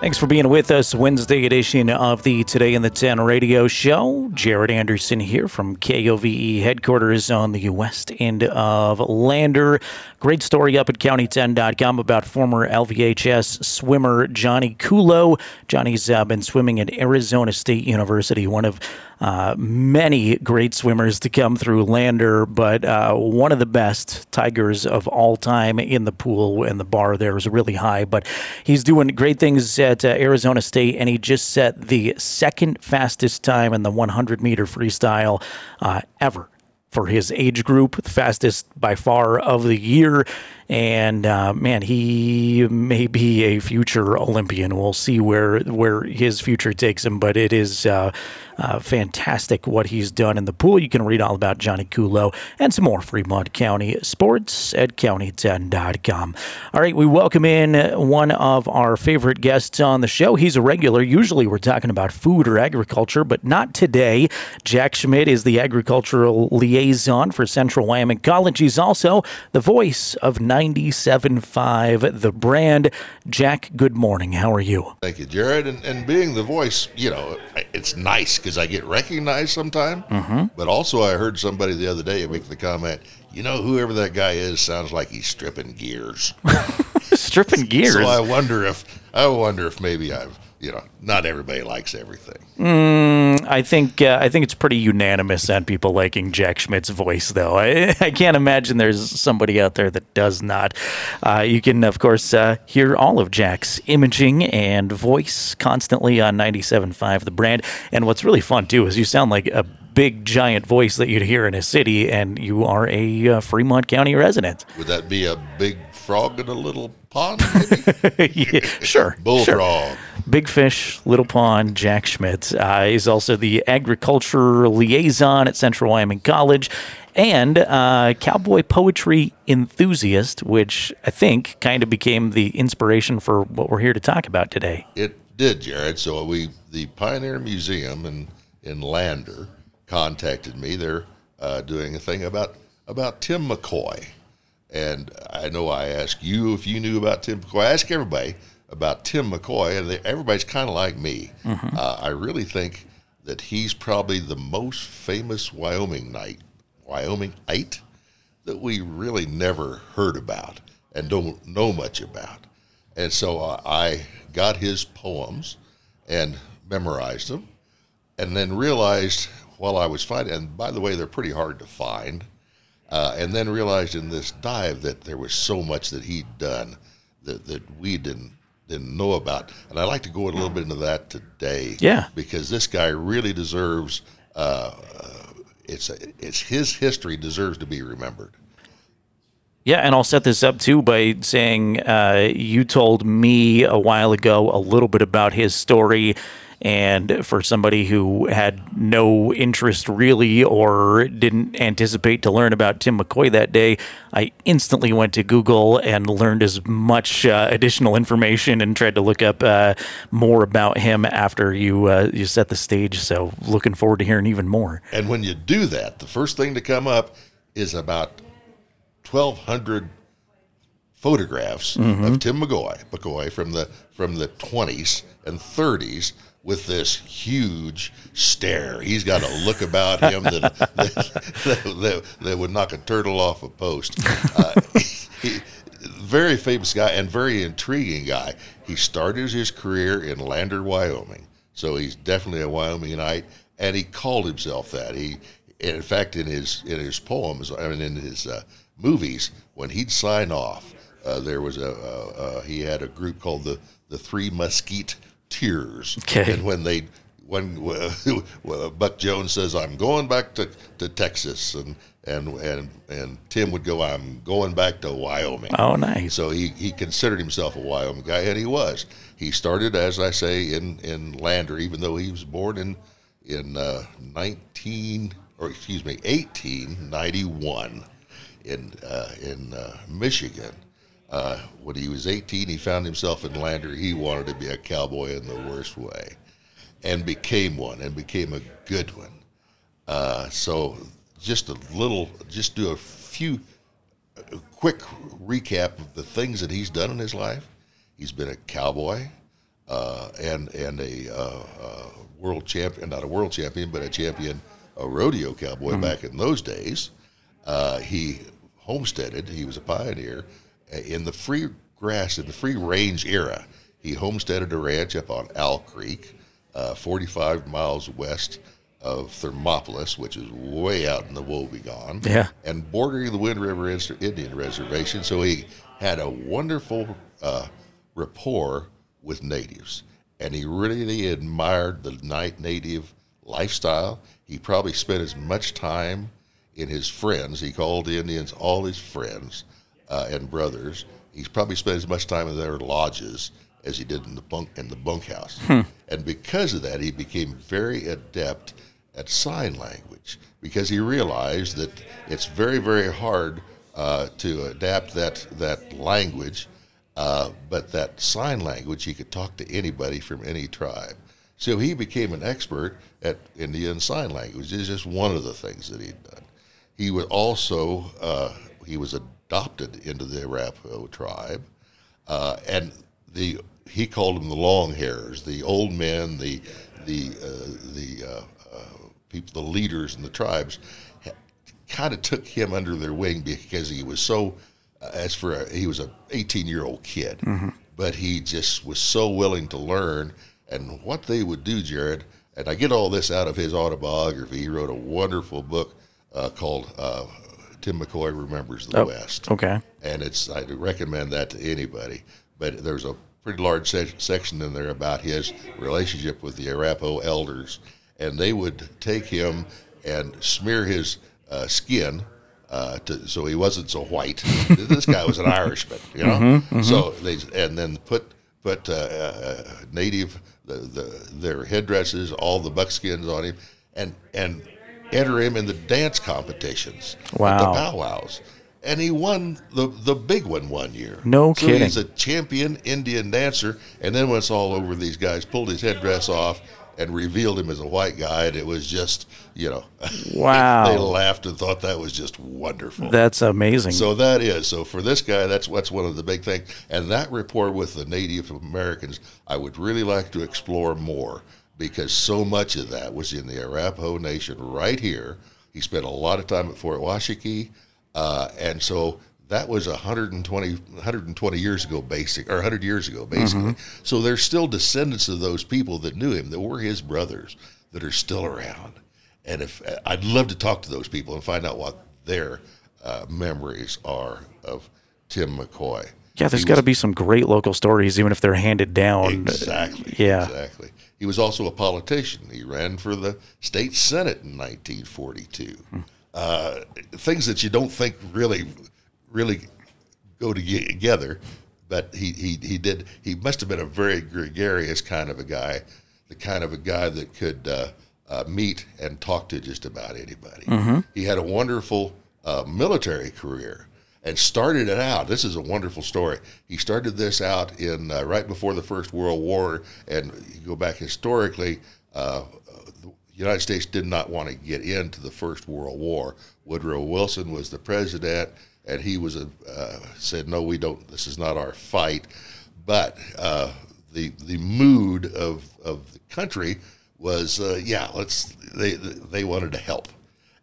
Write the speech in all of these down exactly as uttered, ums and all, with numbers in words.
Thanks for being with us. Wednesday edition of the Today in the Ten radio show. Jared Anderson here from K O V E headquarters on the west end of Lander. Great story up at county ten dot com about former L V H S swimmer Johnny Kulo. Johnny's uh, been swimming at Arizona State University, one of uh, many great swimmers to come through Lander, but uh, one of the best tigers of all time in the pool, and the bar there is really high. But he's doing great things at at uh, Arizona State, and he just set the second fastest time in the one hundred meter freestyle uh, ever for his age group, the fastest by far of the year. And uh, man, he may be a future Olympian. We'll see where where his future takes him, but it is uh, uh, fantastic what he's done in the pool. You can read all about Johnny Kulo and some more Fremont County sports at county ten dot com. All right, we welcome in one of our favorite guests on the show. He's a regular. Usually we're talking about food or agriculture, but not today. Jack Schmidt is the agricultural liaison for Central Wyoming College. He's also the voice of ninety-seven point five The Brand. Jack, good morning. How are you? Thank you, Jared. And, and being the voice, you know, it's nice because I get recognized sometime. Mm-hmm. But also I heard somebody the other day make the comment, you know, whoever that guy is sounds like he's stripping gears. Stripping gears? So I wonder if, I wonder if maybe I've, you know, not everybody likes everything. Mm, I think uh, I think it's pretty unanimous on people liking Jack Schmidt's voice, though. I, I can't imagine there's somebody out there that does not. Uh, you can, of course, uh, hear all of Jack's imaging and voice constantly on ninety-seven point five The Brand. And what's really fun, too, is you sound like a big, giant voice that you'd hear in a city, and you are a uh, Fremont County resident. Would that be a big frog in a little pond, maybe? Yeah, sure. Bullfrog. Sure. Big fish, little pond. Jack Schmidt uh, is also the agriculture liaison at Central Wyoming College and uh, cowboy poetry enthusiast, which I think kind of became the inspiration for what we're here to talk about today. It did, Jared. So we, the Pioneer Museum in, in Lander contacted me. They're uh, doing a thing about about Tim McCoy. And I know I asked you if you knew about Tim McCoy. I ask everybody about Tim McCoy, and they, everybody's kind of like me. Mm-hmm. Uh, I really think that he's probably the most famous Wyomingite, Wyomingite that we really never heard about and don't know much about. And so uh, I got his poems and memorized them, and then realized while I was finding, and by the way, they're pretty hard to find. Uh, and then realized in this dive that there was so much that he'd done that, that we didn't didn't know about. And I'd like to go a little bit into that today. Yeah. Because this guy really deserves, uh, uh, it's, it's his history deserves to be remembered. Yeah, and I'll set this up, too, by saying uh, you told me a while ago a little bit about his story. And for somebody who had no interest really or didn't anticipate to learn about Tim McCoy that day, I instantly went to Google and learned as much uh, additional information and tried to look up uh, more about him after you uh, you set the stage. So looking forward to hearing even more. And when you do that, the first thing to come up is about twelve hundred photographs mm-hmm. of Tim McCoy, McCoy from the from the twenties and thirties. With this huge stare. He's got a look about him that that, that, that, that would knock a turtle off a post. Uh, he, very famous guy and very intriguing guy. He started his career in Lander, Wyoming, so he's definitely a Wyomingite, and he called himself that. He, in fact, in his in his poems, I mean, in his uh, movies, when he'd sign off, uh, there was a uh, uh, he had a group called the the Three Musketeers. Tears. Okay. And when they, when well, Buck Jones says, "I'm going back to, to Texas," and, and and and Tim would go, "I'm going back to Wyoming." Oh, nice. So he, he considered himself a Wyoming guy, and he was. He started, as I say, in, in Lander, even though he was born in in uh, nineteen or excuse me, eighteen ninety-one in uh, in uh, Michigan. Uh, when he was eighteen, he found himself in Lander. He wanted to be a cowboy in the worst way and became one and became a good one. Uh, so just a little, just do a few a quick recap of the things that he's done in his life. He's been a cowboy. uh, and and a uh, uh, world champion, not a world champion, but a champion, a rodeo cowboy mm-hmm. back in those days. Uh, he homesteaded. He was a pioneer in the free grass, in the free range era. He homesteaded a ranch up on Owl Creek, uh, forty-five miles west of Thermopolis, which is way out in the woebegone, yeah. and bordering the Wind River Indian Reservation. So he had a wonderful uh, rapport with natives, and he really admired the night native lifestyle. He probably spent as much time in his friends. He called the Indians all his friends uh, and brothers. He's probably spent as much time in their lodges as he did in the bunk in the bunkhouse. Hmm. And because of that, he became very adept at sign language, because he realized that it's very, very hard uh, to adapt that that language, uh, but that sign language, he could talk to anybody from any tribe. So he became an expert at Indian Sign Language. It's just one of the things that he'd done. He would also, uh, he was adopted into the Arapaho tribe, uh, and the he called them the long hairs, the old men, the the uh, the uh, uh, people, the leaders in the tribes, ha- kind of took him under their wing because he was so, uh, as for a, he was an eighteen-year-old kid, mm-hmm. but he just was so willing to learn. And what they would do, Jared, and I get all this out of his autobiography. He wrote a wonderful book uh, called uh, Tim McCoy Remembers the oh, West. Okay, and it's I recommend that to anybody. But there's a pretty large se- section in there about his relationship with the Arapaho elders, and they would take him and smear his uh, skin uh, to, so he wasn't so white. This guy was an Irishman, you know. Mm-hmm, mm-hmm. So they and then put put uh, uh, native the, the their headdresses, all the buckskins on him, and and enter him in the dance competitions, wow. the powwows. And he won the, the big one one year. No so kidding. He's a champion Indian dancer. And then when it's all over, these guys pulled his headdress off and revealed him as a white guy. And it was just, you know, wow. they laughed and thought that was just wonderful. That's amazing. So that is. So for this guy, that's what's one of the big things. And that rapport with the Native Americans, I would really like to explore more, because so much of that was in the Arapaho Nation right here. He spent a lot of time at Fort Washakie. Uh, and so that was one hundred twenty, one hundred twenty years ago, basic, or one hundred years ago, basically. Mm-hmm. So there's still descendants of those people that knew him, that were his brothers, that are still around. And if I'd love to talk to those people and find out what their uh, memories are of Tim McCoy. Yeah, there's got to be some great local stories, even if they're handed down. Exactly. Yeah. Exactly. He was also a politician. He ran for the state senate in nineteen forty-two. Mm-hmm. Uh, things that you don't think really, really go together, but he, he, he did. He must have been a very gregarious kind of a guy, the kind of a guy that could uh, uh, meet and talk to just about anybody. Mm-hmm. He had a wonderful uh, military career and started it out. This is a wonderful story. He started this out in uh, right before the First World War, and you go back historically. Uh, The United States did not want to get into the First World War. Woodrow Wilson was the president, and he was a, uh, said, no, we don't, this is not our fight. But uh, the the mood of, of the country was, uh, yeah, let's. They, they wanted to help.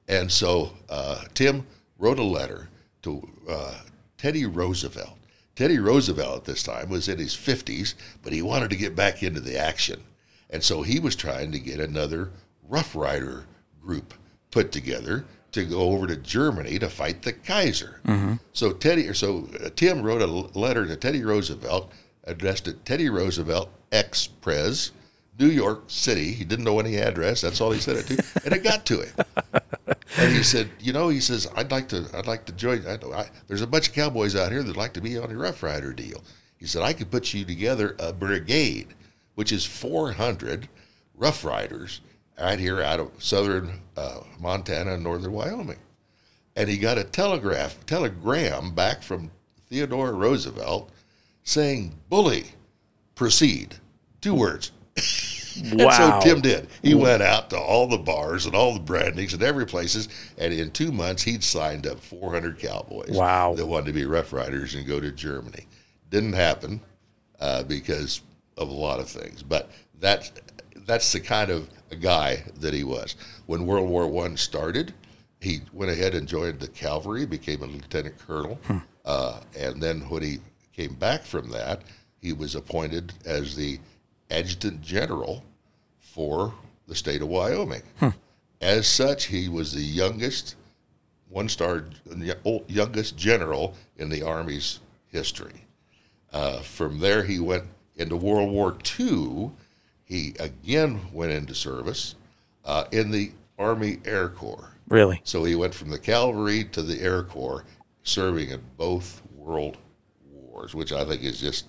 And so uh, Tim wrote a letter to uh, Teddy Roosevelt. Teddy Roosevelt at this time was in his fifties, but he wanted to get back into the action. And so he was trying to get another Rough Rider group put together to go over to Germany to fight the Kaiser. Mm-hmm. So Teddy, so Tim wrote a letter to Teddy Roosevelt, addressed at Teddy Roosevelt, ex-Prez, New York City. He didn't know any address. That's all he said it to, and it got to him. And he said, you know, he says, I'd like to, I'd like to join. I, I, there's a bunch of cowboys out here that'd like to be on a Rough Rider deal. He said, I could put you together a brigade, which is four hundred Rough Riders, right here out of southern uh, Montana and northern Wyoming. And he got a telegraph, telegram back from Theodore Roosevelt saying, bully, proceed. Two words. Wow. And so Tim did. He went out to all the bars and all the brandings and every places, and in two months he'd signed up four hundred cowboys wow. that wanted to be Rough Riders and go to Germany. Didn't happen uh, because of a lot of things. But that's, that's the kind of guy that he was. When World War One started, he went ahead and joined the cavalry, became a lieutenant colonel. Hmm. Uh, and then when he came back from that, he was appointed as the adjutant general for the state of Wyoming. Hmm. As such, he was the youngest one-star, youngest general in the Army's history. Uh, from there, he went into World War Two. He again went into service uh, in the Army Air Corps. Really? So he went from the cavalry to the Air Corps, serving in both world wars, which I think is just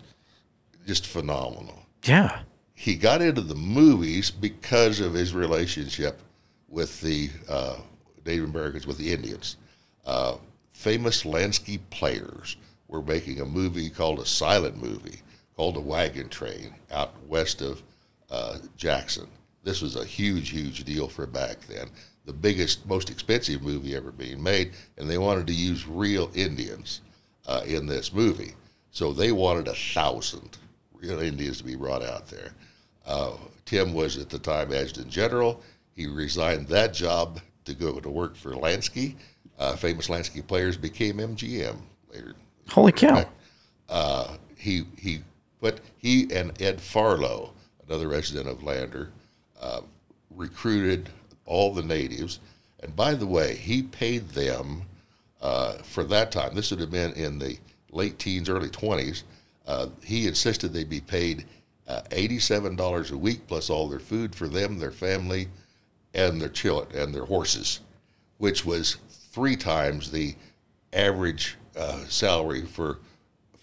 just phenomenal. Yeah. He got into the movies because of his relationship with the uh, Native Americans, with the Indians. Uh, famous Lasky players were making a movie called a silent movie called The Wagon Train out west of uh, Jackson. This was a huge, huge deal for back then. The biggest, most expensive movie ever being made, and they wanted to use real Indians uh, in this movie. So they wanted a thousand real Indians to be brought out there. Uh, Tim was at the time adjutant general. He resigned that job to go to work for Lasky. Uh, famous Lasky players became M G M later. Holy cow! Uh, he he, but he and Ed Farlow, another resident of Lander, uh, recruited all the natives. And by the way, he paid them uh, for that time. This would have been in the late teens, early twenties. Uh, he insisted they be paid uh, eighty-seven dollars a week plus all their food for them, their family, and their children and their horses, which was three times the average uh, salary for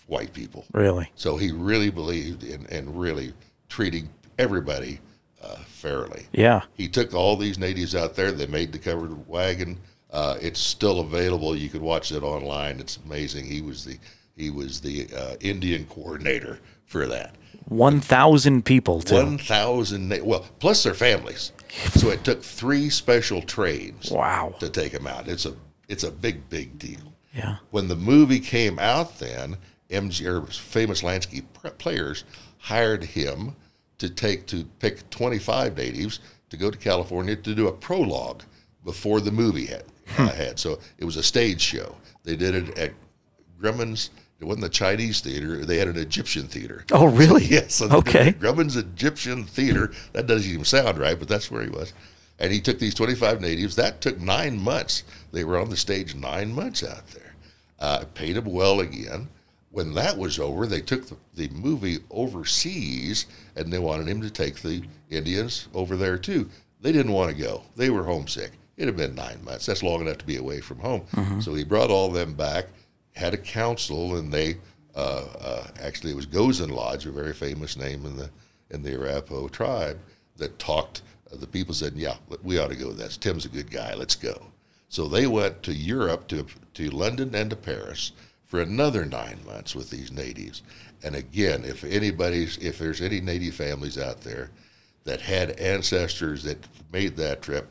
white people. Really? So he really believed in, in really treating everybody Uh, fairly. Yeah. He took all these natives out there. They made the covered wagon. Uh, it's still available. You could watch it online. It's amazing. He was the he was the uh, Indian coordinator for that. One thousand people. Too. One thousand. Na- well, plus their families. So it took three special trains. Wow. To take them out. It's a it's a big big deal. Yeah. When the movie came out, then M G M famous Lasky players hired him to take to pick twenty-five natives to go to California to do a prologue before the movie had, hmm. uh, had. So it was a stage show. They did it at Grauman's. It wasn't the Chinese theater. They had an Egyptian theater. Oh, really? Yes. Yeah, so okay. Grauman's Egyptian Theater. That doesn't even sound right, but that's where he was. And he took these twenty-five natives. That took nine months. They were on the stage nine months out there. Uh, paid them well again. When that was over, they took the, the movie overseas, and they wanted him to take the Indians over there, too. They didn't want to go. They were homesick. It had been nine months. That's long enough to be away from home. Mm-hmm. So he brought all them back, had a council, and they uh, uh, actually it was Gozen Lodge, a very famous name in the in the Arapaho tribe, that talked. Uh, the people said, yeah, we ought to go. That's Tim's a good guy. Let's go. So they went to Europe, to to London and to Paris, for another nine months with these natives. And again, if anybody's, if there's any native families out there that had ancestors that made that trip,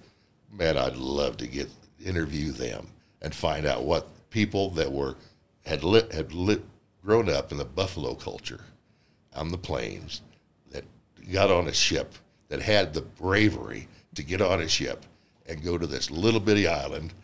man, I'd love to get interview them and find out what people that were had lit, had lit, grown up in the buffalo culture on the plains that got on a ship, that had the bravery to get on a ship and go to this little bitty island,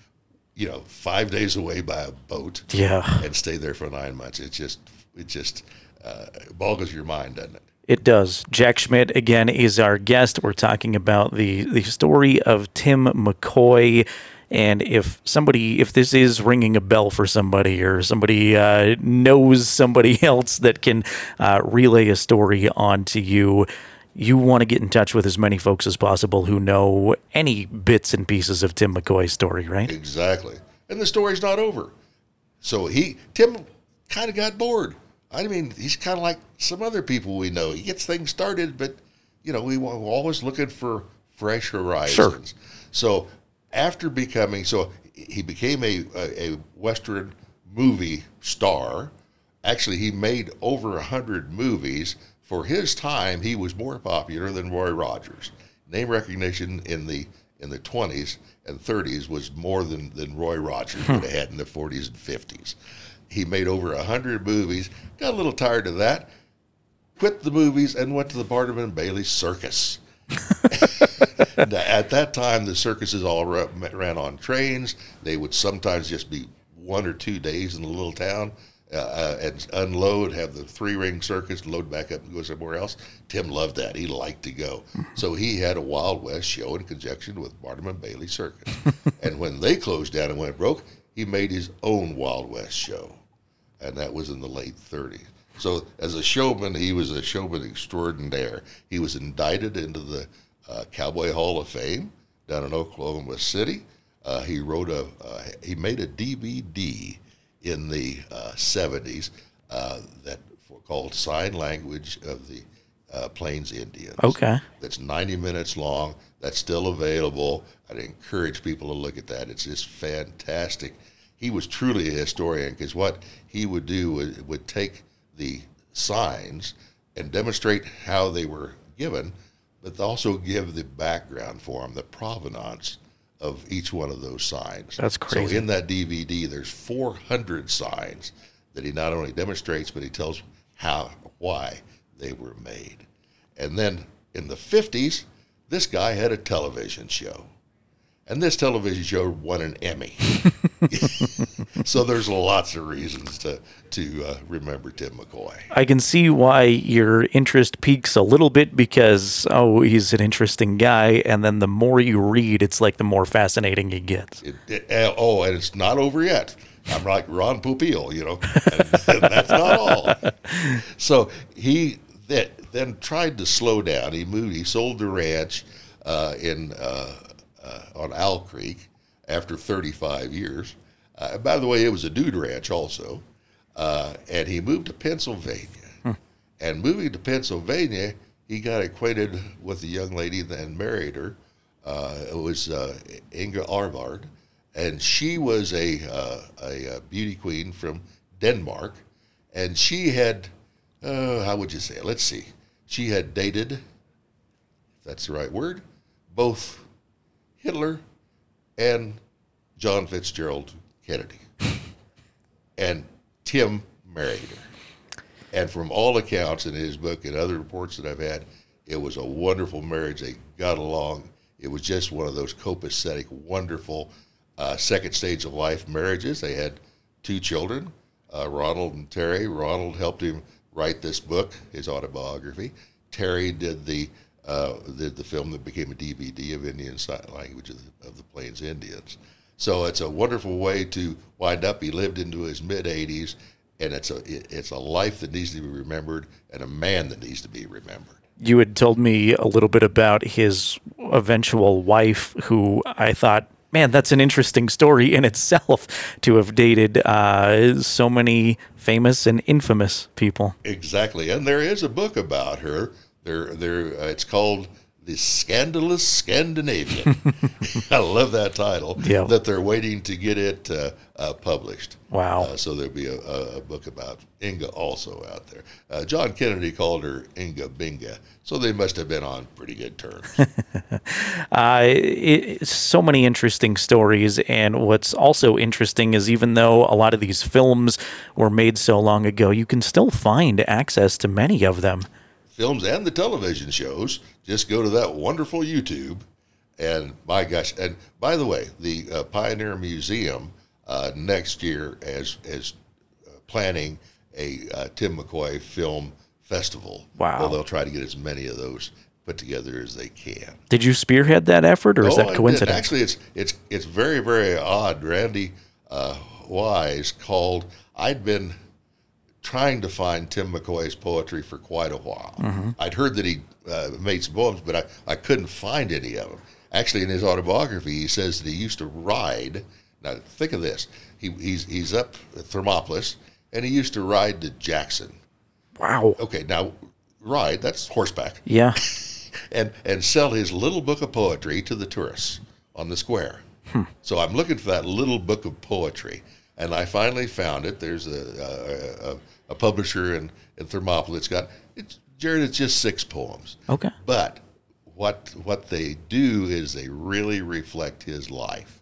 you know, five days away by a boat, yeah, and stay there for nine months. It just, it just uh, boggles your mind, doesn't it? It does. Jack Schmidt, again, is our guest. We're talking about the, the story of Tim McCoy. And if somebody, if this is ringing a bell for somebody, or somebody uh, knows somebody else that can uh, relay a story onto you, you want to get in touch with as many folks as possible who know any bits and pieces of Tim McCoy's story, right? Exactly. And the story's not over. So he, Tim kind of got bored. I mean, he's kind of like some other people we know. He gets things started, but, you know, we were always looking for fresh horizons. Sure. So after becoming, so he became a, a, a Western movie star. Actually, he made over one hundred movies. For his time, he was more popular than Roy Rogers. Name recognition in the in the twenties and thirties was more than, than Roy Rogers would have had in the forties and fifties. He made over one hundred movies, got a little tired of that, quit the movies and went to the Barnum and Bailey Circus. At that time, the circuses all ran on trains. They would sometimes just be one or two days in the little town uh, and unload, have the three-ring circus, load back up and go somewhere else. Tim loved that. He liked to go. So he had a Wild West show in conjunction with Barnum and Bailey Circus. And when they closed down and went broke, he made his own Wild West show. And that was in the late thirties. So as a showman, he was a showman extraordinaire. He was indicted into the uh, Cowboy Hall of Fame down in Oklahoma City. Uh, he wrote a, uh, he made a D V D in the uh, seventies uh, that for, called "Sign Language of the uh, Plains Indians." Okay, that's ninety minutes long. That's still available. I'd encourage people to look at that. It's just fantastic. He was truly a historian because what he would do would, would take the signs and demonstrate how they were given, but also give the background for them, the provenance of each one of those signs. That's crazy. So in that D V D, there's four hundred signs that he not only demonstrates, but he tells how, why they were made. And then in the fifties, this guy had a television show. And this television show won an Emmy. So there's lots of reasons to to uh, remember Tim McCoy. I can see why your interest peaks a little bit because, oh, he's an interesting guy. And then the more you read, it's like the more fascinating he gets. It, it, uh, oh, and it's not over yet. I'm like Ron Popeil, you know, and, and that's not all. So he th- then tried to slow down. He moved. He sold the ranch uh, in uh, uh, on Owl Creek after thirty-five years. Uh, by the way, it was a dude ranch also. Uh, and he moved to Pennsylvania. Hmm. And moving to Pennsylvania, he got acquainted with a young lady and married her. Uh, it was uh, Inga Arvad. And she was a, uh, a, a beauty queen from Denmark. And she had, uh, how would you say it? Let's see. She had dated, if that's the right word, both Hitler and John Fitzgerald Kennedy. And Tim married her. And from all accounts in his book and other reports that I've had, it was a wonderful marriage. They got along. It was just one of those copacetic, wonderful uh, second stage of life marriages. They had two children, uh, Ronald and Terry. Ronald helped him write this book, his autobiography. Terry did the Uh, the, the film that became a D V D of Indian Sign Language of the, of the Plains Indians. So it's a wonderful way to wind up. He lived into his mid-eighties, and it's a it, it's a life that needs to be remembered and a man that needs to be remembered. You had told me a little bit about his eventual wife, who I thought, man, that's an interesting story in itself to have dated uh, so many famous and infamous people. Exactly, and there is a book about her. They're, they're, uh, it's called The Scandalous Scandinavian. I love that title, yeah. That they're waiting to get it uh, uh, published. Wow. Uh, so there'll be a, a book about Inga also out there. Uh, John Kennedy called her Inga Binga, so they must have been on pretty good terms. uh, it, so many interesting stories, and what's also interesting is even though a lot of these films were made so long ago, you can still find access to many of them. Films and the television shows, just go to that wonderful YouTube. And my gosh, and by the way, the uh, Pioneer Museum uh, next year is, is uh, planning a uh, Tim McCoy film festival. Wow. Well, they'll try to get as many of those put together as they can. Did you spearhead that effort, or no, is that coincidence? Actually, it's, it's, it's very, very odd. Randy uh, Wise called. I'd been trying to find Tim McCoy's poetry for quite a while. Mm-hmm. I'd heard that he uh, made some poems, but I, I couldn't find any of them. Actually, in his autobiography, he says that he used to ride. Now, think of this. He, he's he's up at Thermopolis, and he used to ride to Jackson. Wow. Okay, now, ride, that's horseback. Yeah. and and sell his little book of poetry to the tourists on the square. Hmm. So I'm looking for that little book of poetry, and I finally found it. There's a... a, a A publisher in, in Thermopolis got it's Jared. It's just six poems. Okay. But what what they do is they really reflect his life,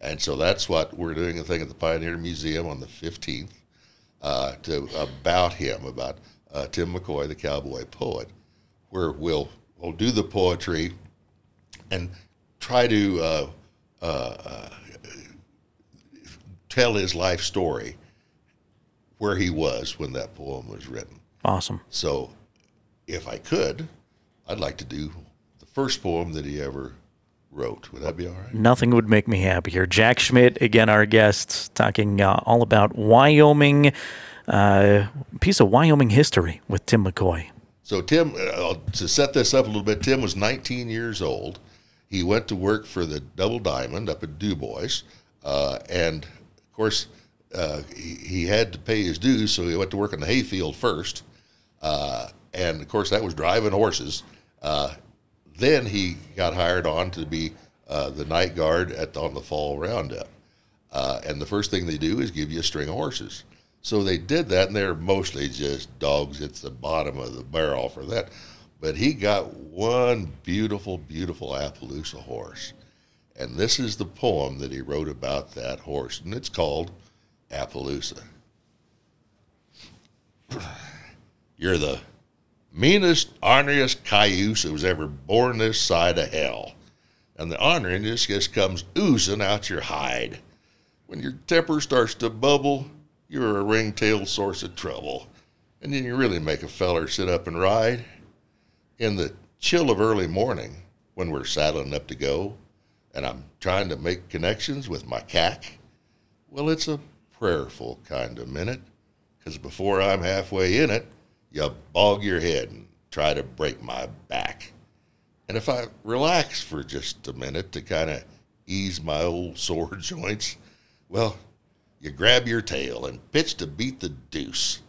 and so that's what we're doing a thing at the Pioneer Museum on the fifteenth uh, to about him about uh, Tim McCoy, the cowboy poet, where we'll we'll do the poetry and try to uh, uh, uh, tell his life story, where he was when that poem was written. Awesome. So if I could, I'd like to do the first poem that he ever wrote. Would that be all right? Nothing would make me happier. Jack Schmidt, again, our guest, talking uh, all about Wyoming, uh, piece of Wyoming history with Tim McCoy. So Tim, uh, to set this up a little bit, Tim was nineteen years old. He went to work for the Double Diamond up at Dubois, uh, and, of course, uh, he, he had to pay his dues, so he went to work in the hayfield first, uh, and, of course, that was driving horses. Uh, then he got hired on to be uh, the night guard at the, on the fall roundup, uh, and the first thing they do is give you a string of horses. So they did that, and they're mostly just dogs at the bottom of the barrel for that. But he got one beautiful, beautiful Appaloosa horse. And this is the poem that he wrote about that horse, and it's called Appaloosa. You're the meanest, orneriest cayuse that was ever born this side of hell. And the orneriness just comes oozing out your hide. When your temper starts to bubble, you're a ring-tailed source of trouble, and then you really make a feller sit up and ride. In the chill of early morning, when we're saddling up to go, and I'm trying to make connections with my C A C, well, it's a prayerful kind of minute, because before I'm halfway in it, you bog your head and try to break my back. And if I relax for just a minute to kind of ease my old sore joints, well, you grab your tail and pitch to beat the deuce.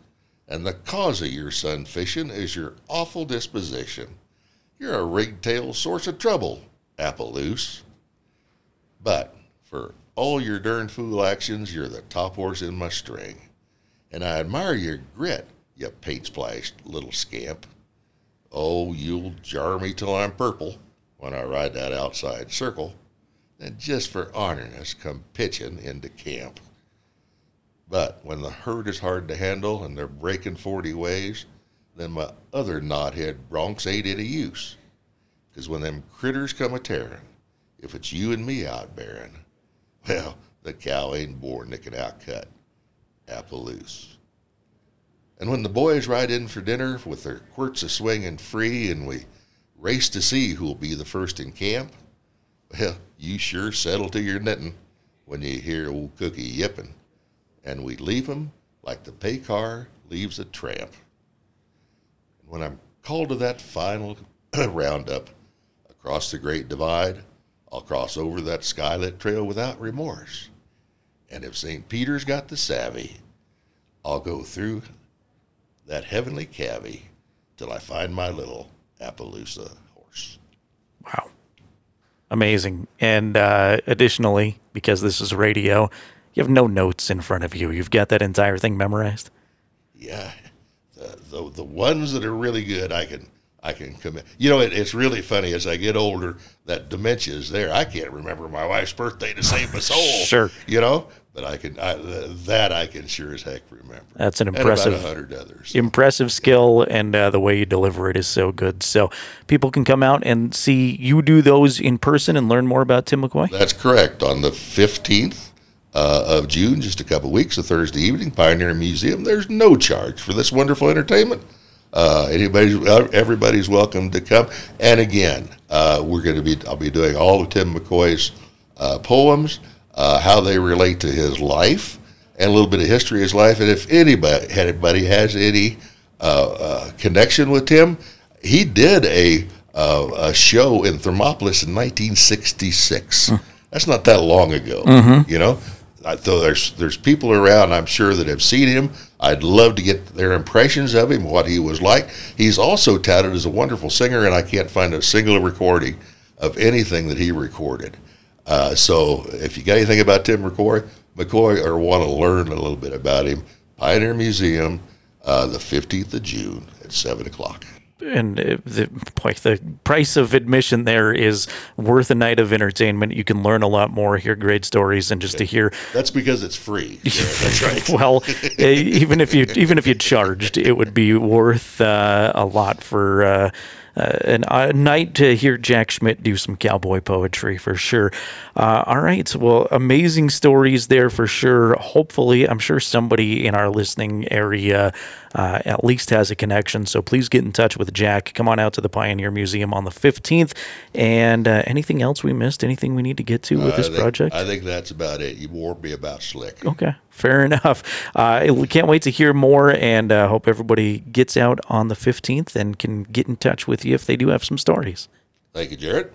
And the cause of your sun-fishing is your awful disposition. You're a rig-tail source of trouble, Appaloose. But for all your darn fool actions, you're the top horse in my string. And I admire your grit, you paint-splashed little scamp. Oh, you'll jar me till I'm purple when I ride that outside circle. And just for honoring us, come pitching into camp. But when the herd is hard to handle and they're breaking forty ways, then my other knothead broncs ain't any use. 'Cause when them critters come a-tearing, if it's you and me out bearing, well, the cow ain't born that can outcut Appaloose. And when the boys ride in for dinner with their quirts a-swinging free and we race to see who'll be the first in camp, well, you sure settle to your knitting when you hear old Cookie yipping. And we leave him like the pay car leaves a tramp. And when I'm called to that final roundup across the Great Divide, I'll cross over that skylit trail without remorse. And if Saint Peter's got the savvy, I'll go through that heavenly cavy till I find my little Appaloosa horse. Wow. Amazing. And uh, additionally, because this is radio, you have no notes in front of you. You've got that entire thing memorized. Yeah, the the, the ones that are really good, I can I can commit. You know, it, it's really funny as I get older that dementia is there. I can't remember my wife's birthday to save my soul. Sure, you know, but I can I, that I can sure as heck remember. That's an impressive and about a hundred others. Impressive skill, yeah. And uh, the way you deliver it is so good. So people can come out and see you do those in person and learn more about Tim McCoy. That's correct. On the fifteenth. Uh, of June, just a couple of weeks, a Thursday evening, Pioneer Museum. There's no charge for this wonderful entertainment. Uh, anybody's, everybody's welcome to come. And again, uh, we're going to be, I'll be doing all of Tim McCoy's uh, poems, uh, how they relate to his life, and a little bit of history of his life. And if anybody, anybody has any uh, uh, connection with Tim, he did a, uh, a show in Thermopolis in nineteen sixty-six. Mm. That's not that long ago, mm-hmm. you know? So there's there's people around, I'm sure, that have seen him. I'd love to get their impressions of him, what he was like. He's also touted as a wonderful singer, and I can't find a single recording of anything that he recorded. Uh, so if you got anything about Tim McCoy, McCoy or want to learn a little bit about him, Pioneer Museum, uh, the fifteenth of June at seven o'clock. and the, like the price of admission there is worth a night of entertainment. You can learn a lot more, hear great stories, and just okay. to hear. That's because it's free. Yeah, that's right. Well, even if you even if you charged, it would be worth uh, a lot for uh, uh, an, a night to hear Jack Schmidt do some cowboy poetry for sure. Uh, all right, well, amazing stories there for sure. Hopefully, I'm sure somebody in our listening area Uh, at least has a connection, so please get in touch with Jack. Come on out to the Pioneer Museum on the fifteenth. And uh, anything else we missed? Anything we need to get to with uh, this I think, project? I think that's about it. You warned me about Slick. Okay, fair enough. Uh, we can't wait to hear more, and uh, hope everybody gets out on the fifteenth and can get in touch with you if they do have some stories. Thank you, Jarrett.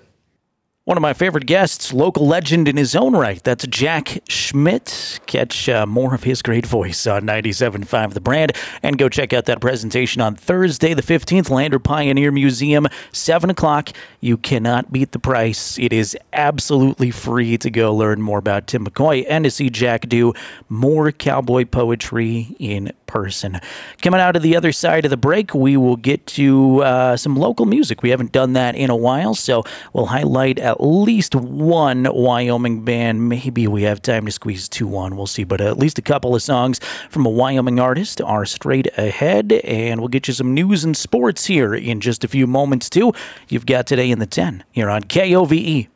One of my favorite guests, local legend in his own right, that's Jack Schmidt. Catch uh, more of his great voice on ninety-seven point five The Brand, and go check out that presentation on Thursday the fifteenth, Lander Pioneer Museum, seven o'clock. You cannot beat the price. It is absolutely free to go learn more about Tim McCoy and to see Jack do more cowboy poetry in person. Coming out of the other side of the break, we will get to uh, some local music. We haven't done that in a while, so we'll highlight at At least one Wyoming band. Maybe we have time to squeeze two on. We'll see. But at least a couple of songs from a Wyoming artist are straight ahead. And we'll get you some news and sports here in just a few moments, too. You've got Today in the ten here on K O V E.